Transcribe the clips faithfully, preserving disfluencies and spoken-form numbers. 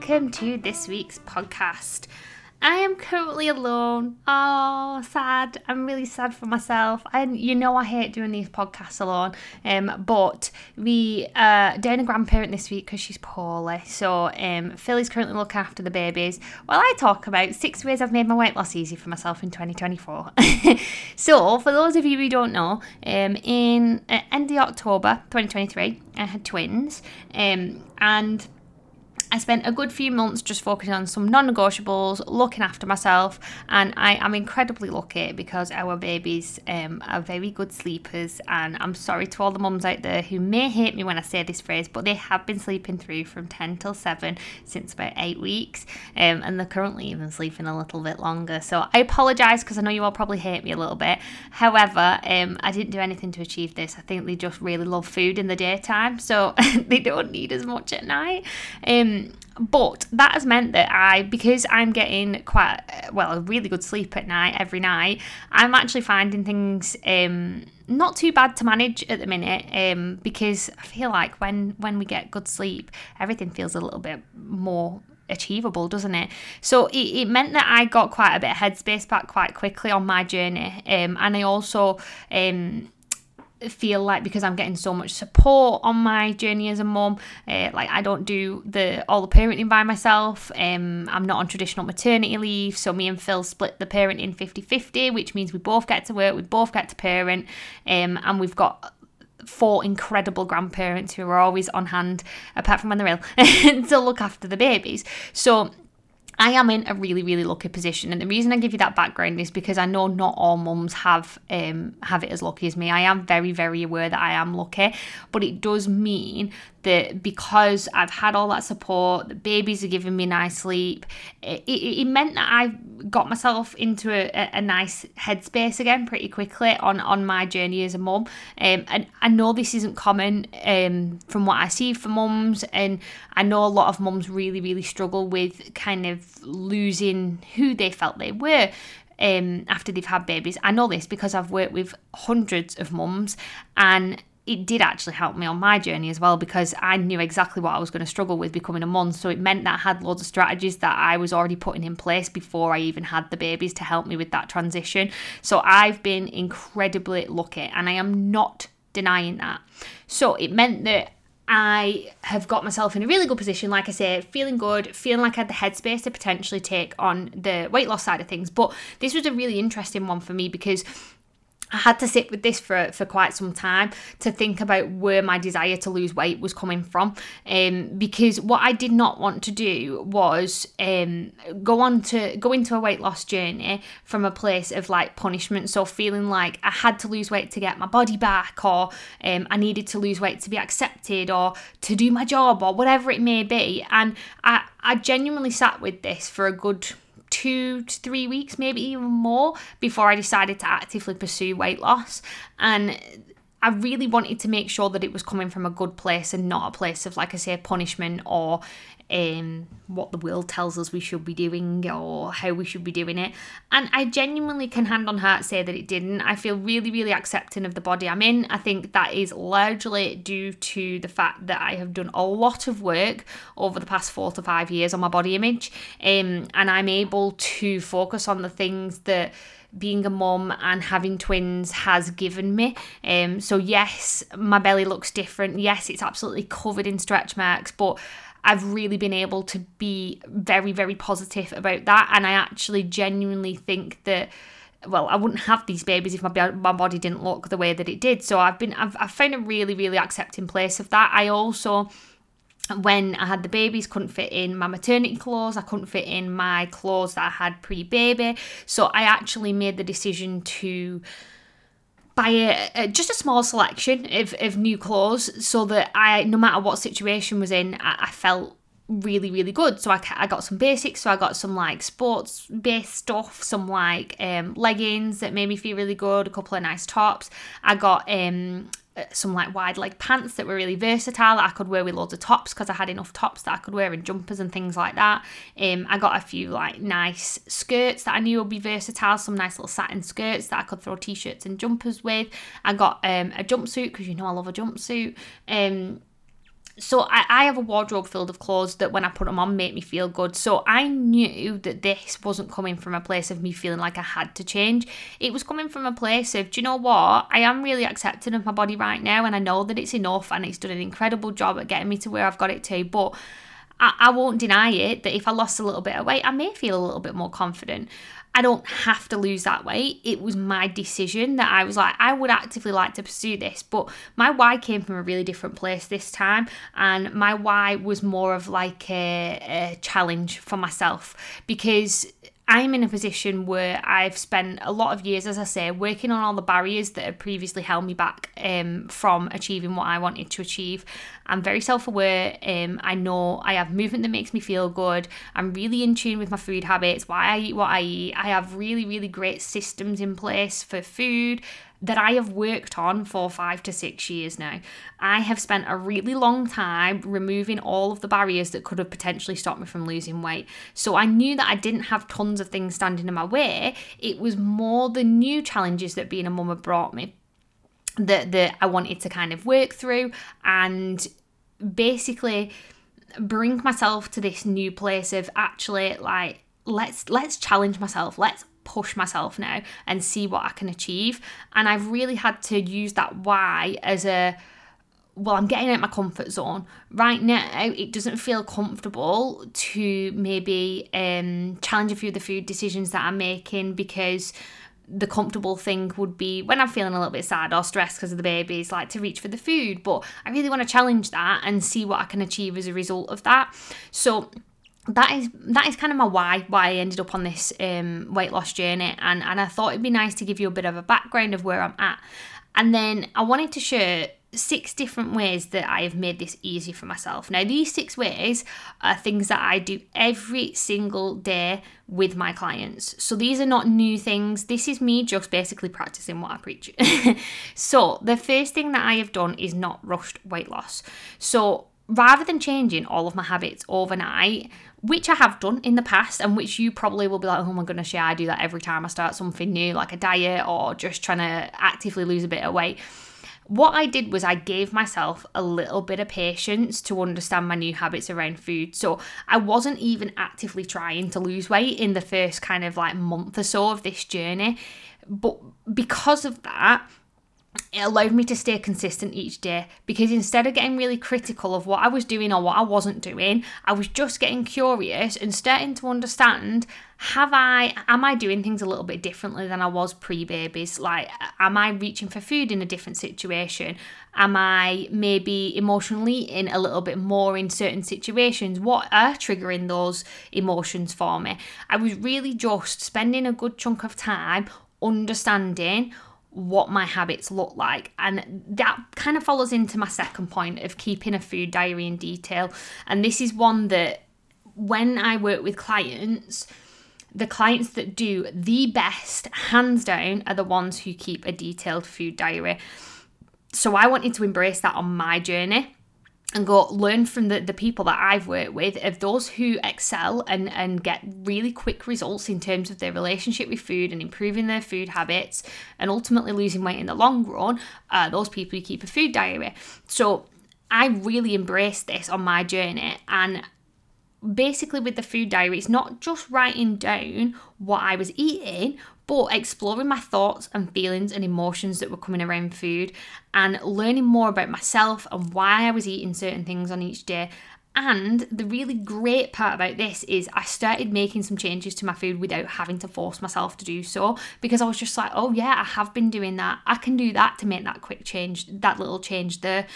welcome to this week's podcast. I am currently alone. Oh, sad. I'm really sad for myself. And you know I hate doing these podcasts alone. Um, but we, uh, Dana grandparent this week because she's poorly. So um, Phil is currently looking after the babies while I talk about six ways I've made my weight loss easy for myself in twenty twenty-four. So for those of you who don't know, um, in uh, end of October twenty twenty-three, I had twins. Um, and... I spent a good few months just focusing on some non-negotiables, looking after myself, and I am incredibly lucky because our babies um, are very good sleepers, and I'm sorry to all the mums out there who may hate me when I say this phrase, but they have been sleeping through from ten till seven since about eight weeks, um, and they're currently even sleeping a little bit longer. So I apologise because I know you all probably hate me a little bit. However, um, I didn't do anything to achieve this. I think they just really love food in the daytime, so they don't need as much at night. Um, But that has meant that I, because I'm getting quite, well, a really good sleep at night, every night, I'm actually finding things um, not too bad to manage at the minute um, because I feel like when, when we get good sleep, everything feels a little bit more achievable, doesn't it? So it, it meant that I got quite a bit of headspace back quite quickly on my journey. Um, and I also... Um, feel like because I'm getting so much support on my journey as a mum, uh, like I don't do the all the parenting by myself. um I'm not on traditional maternity leave, so me and Phil split the parenting fifty-fifty, which means we both get to work, we both get to parent, um and we've got four incredible grandparents who are always on hand, apart from when they're ill, to look after the babies. So I am in a really, really lucky position, and the reason I give you that background is because I know not all mums have um, have it as lucky as me. I am very, very aware that I am lucky, but it does mean that because I've had all that support, the babies are giving me nice sleep, it, it, it meant that I got myself into a, a nice headspace again pretty quickly on, on my journey as a mum. And I know this isn't common um, from what I see for mums, and I know a lot of mums really, really struggle with kind of losing who they felt they were um, after they've had babies. I know this because I've worked with hundreds of mums, and it did actually help me on my journey as well, because I knew exactly what I was going to struggle with becoming a mum. So it meant that I had loads of strategies that I was already putting in place before I even had the babies to help me with that transition. So I've been incredibly lucky, and I am not denying that. So it meant that I have got myself in a really good position, like I say, feeling good, feeling like I had the headspace to potentially take on the weight loss side of things. But this was a really interesting one for me because I had to sit with this for, for quite some time to think about where my desire to lose weight was coming from, um, because what I did not want to do was um, go on to go into a weight loss journey from a place of like punishment, so feeling like I had to lose weight to get my body back, or um, I needed to lose weight to be accepted, or to do my job, or whatever it may be. And I, I genuinely sat with this for a good two to three weeks, maybe even more, before I decided to actively pursue weight loss. And I really wanted to make sure that it was coming from a good place and not a place of, like I say, punishment, or um, what the world tells us we should be doing, or how we should be doing it. And I genuinely can hand on heart say that it didn't. I feel really, really accepting of the body I'm in. I think that is largely due to the fact that I have done a lot of work over the past four to five years on my body image, um, and I'm able to focus on the things that being a mum and having twins has given me. Um, so yes, my belly looks different. Yes, it's absolutely covered in stretch marks, but I've really been able to be very, very positive about that. And I actually genuinely think that, well, I wouldn't have these babies if my, my body didn't look the way that it did. So I've been, I've, I've found a really, really accepting place of that. I also, when I had the babies, couldn't fit in my maternity clothes. I couldn't fit in my clothes that I had pre-baby. So I actually made the decision to buy a, a, just a small selection of, of new clothes, so that I, no matter what situation I was in, I, I felt really, really good. So I, I got some basics. So I got some like sports based stuff, some like um, leggings that made me feel really good, a couple of nice tops. I got um. some like wide leg pants that were really versatile, that I could wear with loads of tops, because I had enough tops that I could wear, and jumpers and things like that. Um, I got a few like nice skirts that I knew would be versatile, some nice little satin skirts that I could throw t-shirts and jumpers with. I got um, a jumpsuit, because you know I love a jumpsuit. Um, So I, I have a wardrobe filled of clothes that when I put them on make me feel good. So I knew that this wasn't coming from a place of me feeling like I had to change. It was coming from a place of, do you know what? I am really accepting of my body right now, and I know that it's enough, and it's done an incredible job at getting me to where I've got it to. But I, I won't deny it that if I lost a little bit of weight, I may feel a little bit more confident. I don't have to lose that weight. It was my decision that I was like, I would actively like to pursue this, but my why came from a really different place this time, and my why was more of like a, a challenge for myself, because I'm in a position where I've spent a lot of years, as I say, working on all the barriers that had previously held me back um, from achieving what I wanted to achieve. I'm very self-aware. Um, I know I have movement that makes me feel good. I'm really in tune with my food habits, why I eat what I eat. I have really, really great systems in place for food that I have worked on for five to six years now. I have spent a really long time removing all of the barriers that could have potentially stopped me from losing weight. So I knew that I didn't have tons of things standing in my way. It was more the new challenges that being a mum had brought me that, that I wanted to kind of work through and basically bring myself to this new place of actually like, let's let's challenge myself. Let's push myself now and see what I can achieve. And I've really had to use that why as a, well, I'm getting out my comfort zone. Right now, it doesn't feel comfortable to maybe um, challenge a few of the food decisions that I'm making, because the comfortable thing would be when I'm feeling a little bit sad or stressed because of the babies, like to reach for the food. But I really want to challenge that and see what I can achieve as a result of that. So that is that is kind of my why, why I ended up on this um, weight loss journey. And, and I thought it'd be nice to give you a bit of a background of where I'm at. And then I wanted to share six different ways that I have made this easy for myself. Now, these six ways are things that I do every single day with my clients. So these are not new things. This is me just basically practicing what I preach. So the first thing that I have done is not rushed weight loss. So rather than changing all of my habits overnight, which I have done in the past, and which you probably will be like, oh my goodness, yeah, I do that every time I start something new, like a diet or just trying to actively lose a bit of weight. What I did was I gave myself a little bit of patience to understand my new habits around food. So I wasn't even actively trying to lose weight in the first kind of like month or so of this journey. But because of that, it allowed me to stay consistent each day, because instead of getting really critical of what I was doing or what I wasn't doing, I was just getting curious and starting to understand, have I, am I doing things a little bit differently than I was pre-babies? Like, am I reaching for food in a different situation? Am I maybe emotionally eating a little bit more in certain situations? What are triggering those emotions for me? I was really just spending a good chunk of time understanding what my habits look like. And that kind of follows into my second point of keeping a food diary in detail. And this is one that when I work with clients, the clients that do the best, hands down, are the ones who keep a detailed food diary. So I wanted to embrace that on my journey and go learn from the, the people that I've worked with, of those who excel and, and get really quick results in terms of their relationship with food and improving their food habits and ultimately losing weight in the long run, uh, those people who keep a food diary. So I really embraced this on my journey. And basically with the food diary, it's not just writing down what I was eating, but exploring my thoughts and feelings and emotions that were coming around food, and learning more about myself and why I was eating certain things on each day. And the really great part about this is I started making some changes to my food without having to force myself to do so, because I was just like, oh yeah, I have been doing that. I can do that to make that quick change, that little change there.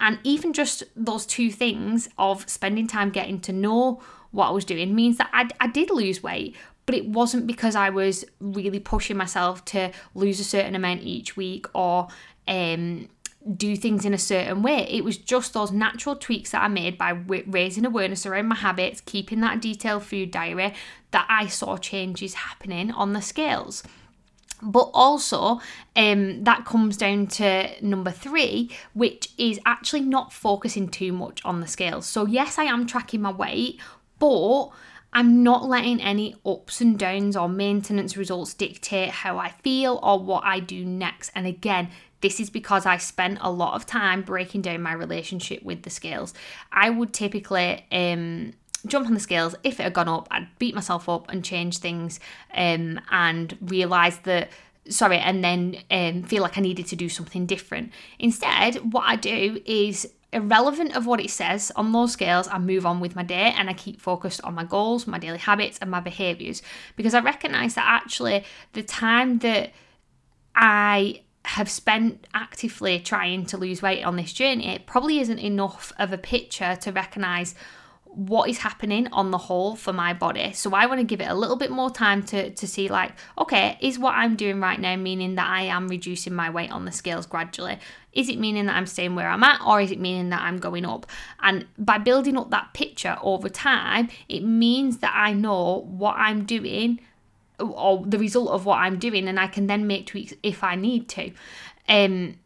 And even just those two things of spending time getting to know what I was doing means that I, I did lose weight, but it wasn't because I was really pushing myself to lose a certain amount each week or um, do things in a certain way. It was just those natural tweaks that I made by w- raising awareness around my habits, keeping that detailed food diary, that I saw changes happening on the scales. But also, um, that comes down to number three, which is actually not focusing too much on the scales. So yes, I am tracking my weight, but I'm not letting any ups and downs or maintenance results dictate how I feel or what I do next. And again, This is because I spent a lot of time breaking down my relationship with the scales. I would typically um, jump on the scales. If it had gone up, I'd beat myself up and change things um, and realise that, sorry, and then um, feel like I needed to do something different. Instead, what I do is, irrelevant of what it says on those scales, I move on with my day and I keep focused on my goals, my daily habits and my behaviours, because I recognise that actually the time that I have spent actively trying to lose weight on this journey, it probably isn't enough of a picture to recognise what is happening on the whole for my body. So I want to give it a little bit more time to to see, like, okay, is what I'm doing right now meaning that I am reducing my weight on the scales gradually? Is it meaning that I'm staying where I'm at, or is it meaning that I'm going up? And by building up that picture over time, it means that I know what I'm doing or the result of what I'm doing, and I can then make tweaks if I need to. Um,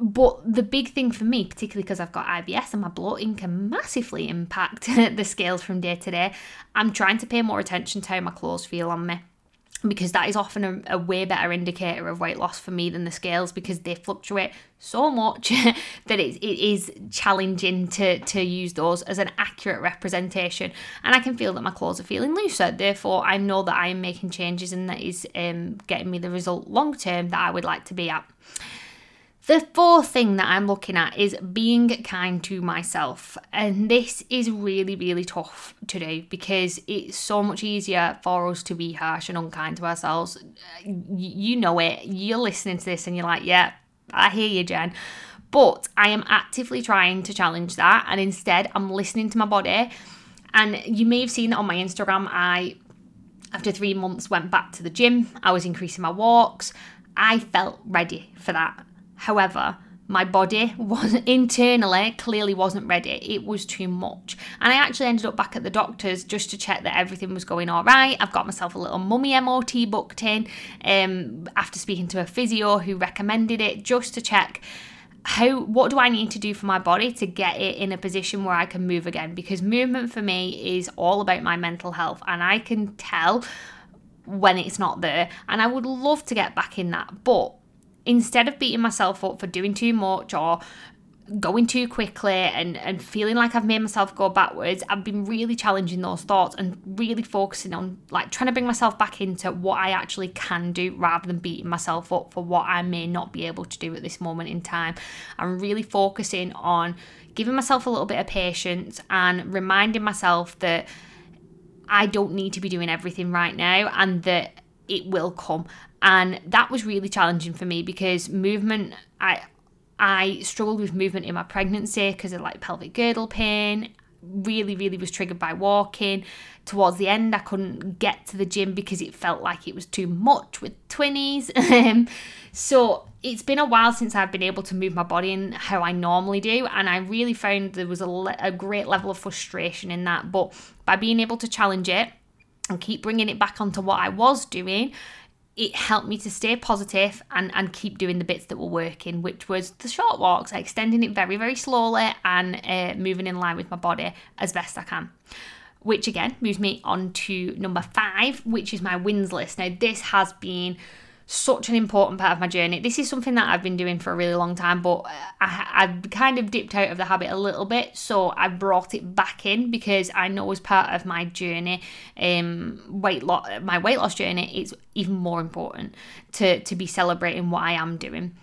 But the big thing for me, particularly because I've got I B S and my bloating can massively impact the scales from day to day, I'm trying to pay more attention to how my clothes feel on me, because that is often a, a way better indicator of weight loss for me than the scales, because they fluctuate so much that it, it is challenging to, to use those as an accurate representation. And I can feel that my clothes are feeling looser. Therefore, I know that I am making changes and that is um, getting me the result long term that I would like to be at. The fourth thing that I'm looking at is being kind to myself. And this is really, really tough to do, because it's so much easier for us to be harsh and unkind to ourselves. You know it. You're listening to this and you're like, yeah, I hear you, Jen. But I am actively trying to challenge that. And instead, I'm listening to my body. And you may have seen that on my Instagram, I, after three months, went back to the gym. I was increasing my walks. I felt ready for that. However, my body was internally clearly wasn't ready. It was too much. And I actually ended up back at the doctor's just to check that everything was going all right. I've got myself a little mummy M O T booked in um, after speaking to a physio who recommended it, just to check how what do I need to do for my body to get it in a position where I can move again. Because movement for me is all about my mental health, and I can tell when it's not there. And I would love to get back in that, but instead of beating myself up for doing too much or going too quickly and, and feeling like I've made myself go backwards, I've been really challenging those thoughts and really focusing on, like, trying to bring myself back into what I actually can do, rather than beating myself up for what I may not be able to do at this moment in time. I'm really focusing on giving myself a little bit of patience and reminding myself that I don't need to be doing everything right now, and that it will come. And that was really challenging for me, because movement, I I struggled with movement in my pregnancy because of, like, pelvic girdle pain. Really, really was triggered by walking. Towards the end, I couldn't get to the gym because it felt like it was too much with twinnies. So it's been a while since I've been able to move my body in how I normally do. And I really found there was a, le- a great level of frustration in that. But by being able to challenge it and keep bringing it back onto what I was doing, it helped me to stay positive and, and keep doing the bits that were working, which was the short walks, extending it very, very slowly and uh, moving in line with my body as best I can. Which again moves me on to number five, which is my wins list. Now, this has been such an important part of my journey. This is something that I've been doing for a really long time, but I, I've kind of dipped out of the habit a little bit, so I brought it back in, because I know as part of my journey, um, weight loss, my weight loss journey, it's even more important to, to be celebrating what I am doing.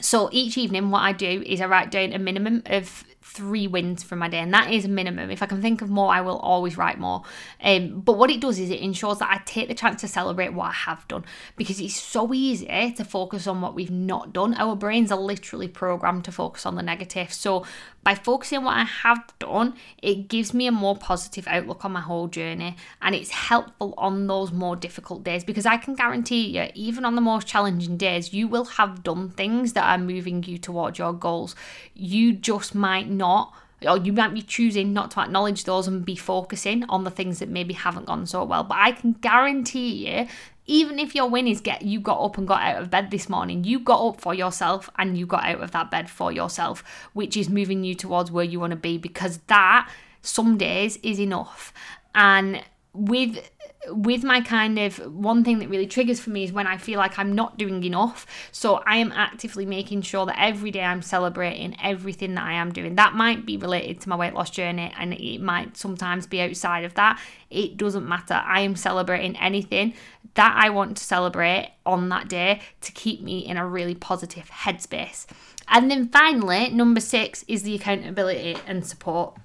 So each evening what I do is I write down a minimum of three wins from my day, and that is a minimum. If I can think of more, I will always write more. Um, but what it does is it ensures that I take the chance to celebrate what I have done, because it's so easy to focus on what we've not done. Our brains are literally programmed to focus on the negative. So by focusing on what I have done, it gives me a more positive outlook on my whole journey, and it's helpful on those more difficult days, because I can guarantee you, even on the most challenging days, you will have done things that are moving you towards your goals. You just might not, or you might be choosing not to acknowledge those and be focusing on the things that maybe haven't gone so well. But I can guarantee you, even if your win is get you got up and got out of bed this morning, you got up for yourself and you got out of that bed for yourself, which is moving you towards where you want to be, because that some days is enough. And with with my kind of, one thing that really triggers for me is when I feel like I'm not doing enough. So I am actively making sure that every day I'm celebrating everything that I am doing. That might be related to my weight loss journey, and it might sometimes be outside of that. It doesn't matter. I am celebrating anything that I want to celebrate on that day to keep me in a really positive headspace. And then finally, number six is the accountability and support.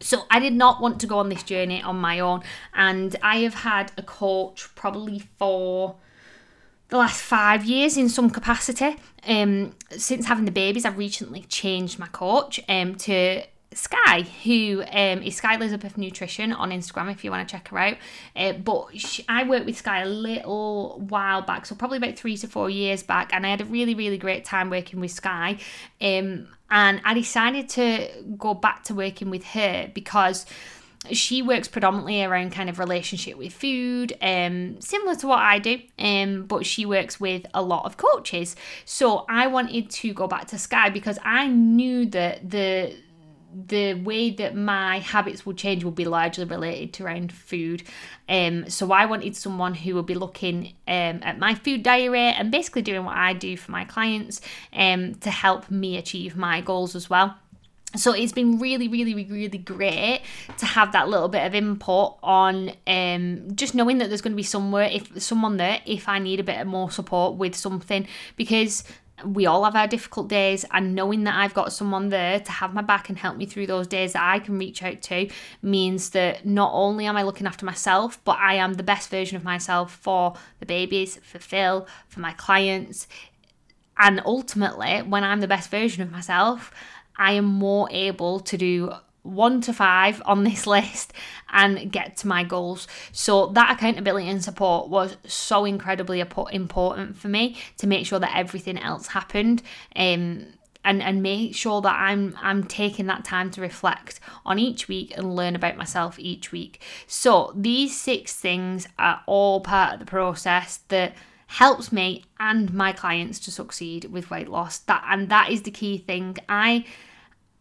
So I did not want to go on this journey on my own, and I have had a coach probably for the last five years in some capacity. Um, since having the babies, I've recently changed my coach um, to Sky, who um, is Sky Elizabeth Nutrition on Instagram if you want to check her out. Uh, but she, I worked with Sky a little while back, so probably about three to four years back, and I had a really, really great time working with Sky. Um, and I decided to go back to working with her because she works predominantly around kind of relationship with food, um, similar to what I do, um, but she works with a lot of coaches. So I wanted to go back to Sky because I knew that the the way that my habits would change would be largely related to around food. Um, so I wanted someone who would be looking um, at my food diary and basically doing what I do for my clients um, to help me achieve my goals as well. So it's been really, really, really great to have that little bit of input on um, just knowing that there's going to be somewhere, if someone there, if I need a bit more support with something, because we all have our difficult days, and knowing that I've got someone there to have my back and help me through those days that I can reach out to means that not only am I looking after myself, but I am the best version of myself for the babies, for Phil, for my clients. And ultimately, when I'm the best version of myself, I am more able to do one to five on this list and get to my goals. So that accountability and support was so incredibly important for me to make sure that everything else happened, um, and and make sure that I'm I'm taking that time to reflect on each week and learn about myself each week. So these six things are all part of the process that helps me and my clients to succeed with weight loss. That and that is the key thing. I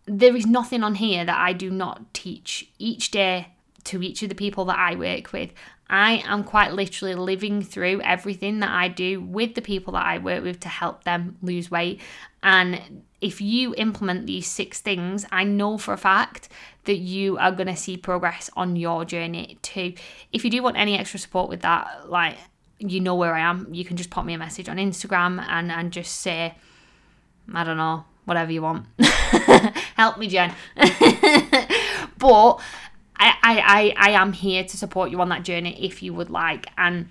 There is nothing on here that I do not teach each day to each of the people that I work with. I am quite literally living through everything that I do with the people that I work with to help them lose weight. And if you implement these six things, I know for a fact that you are going to see progress on your journey too. If you do want any extra support with that, like, you know where I am. You can just pop me a message on Instagram and, and just say, I don't know, whatever you want. Help me, Jen. But I, I, I am here to support you on that journey if you would like. And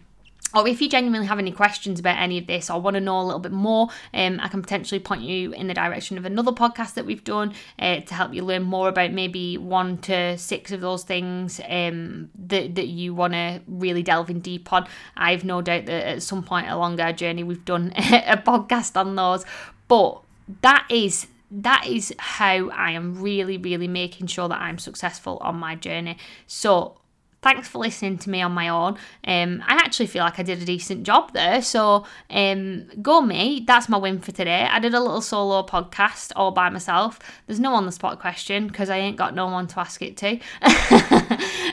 or if you genuinely have any questions about any of this or want to know a little bit more, um, I can potentially point you in the direction of another podcast that we've done uh, to help you learn more about maybe one to six of those things um, that, that you want to really delve in deep on. I have no doubt that at some point along our journey we've done a podcast on those. But that is that is how I am really, really making sure that I'm successful on my journey. So thanks for listening to me on my own. Um, I actually feel like I did a decent job there. So um, go me. That's my win for today. I did a little solo podcast all by myself. There's no on the spot question because I ain't got no one to ask it to.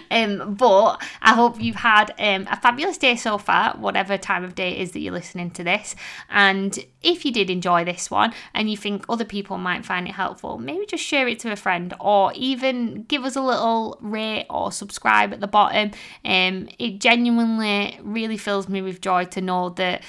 um, but I hope you've had um, a fabulous day so far, whatever time of day it is that you're listening to this. And if you did enjoy this one and you think other people might find it helpful, maybe just share it to a friend, or even give us a little rate or subscribe at the bottom. Um, it genuinely really fills me with joy to know that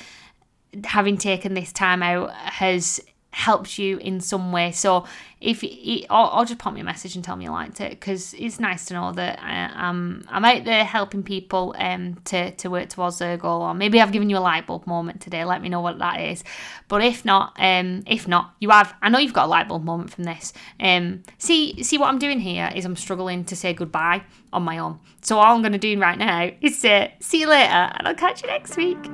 having taken this time out has helped you in some way. So if it, or, or just pop me a message and tell me you liked it, because it's nice to know that I, um, I'm out there helping people um to, to work towards their goal. Or maybe I've given you a light bulb moment today. Let me know what that is. But if not, um, if not, you have. I know you've got a light bulb moment from this. Um, see, see what I'm doing here is I'm struggling to say goodbye on my own. So all I'm going to do right now is say see you later, and I'll catch you next week.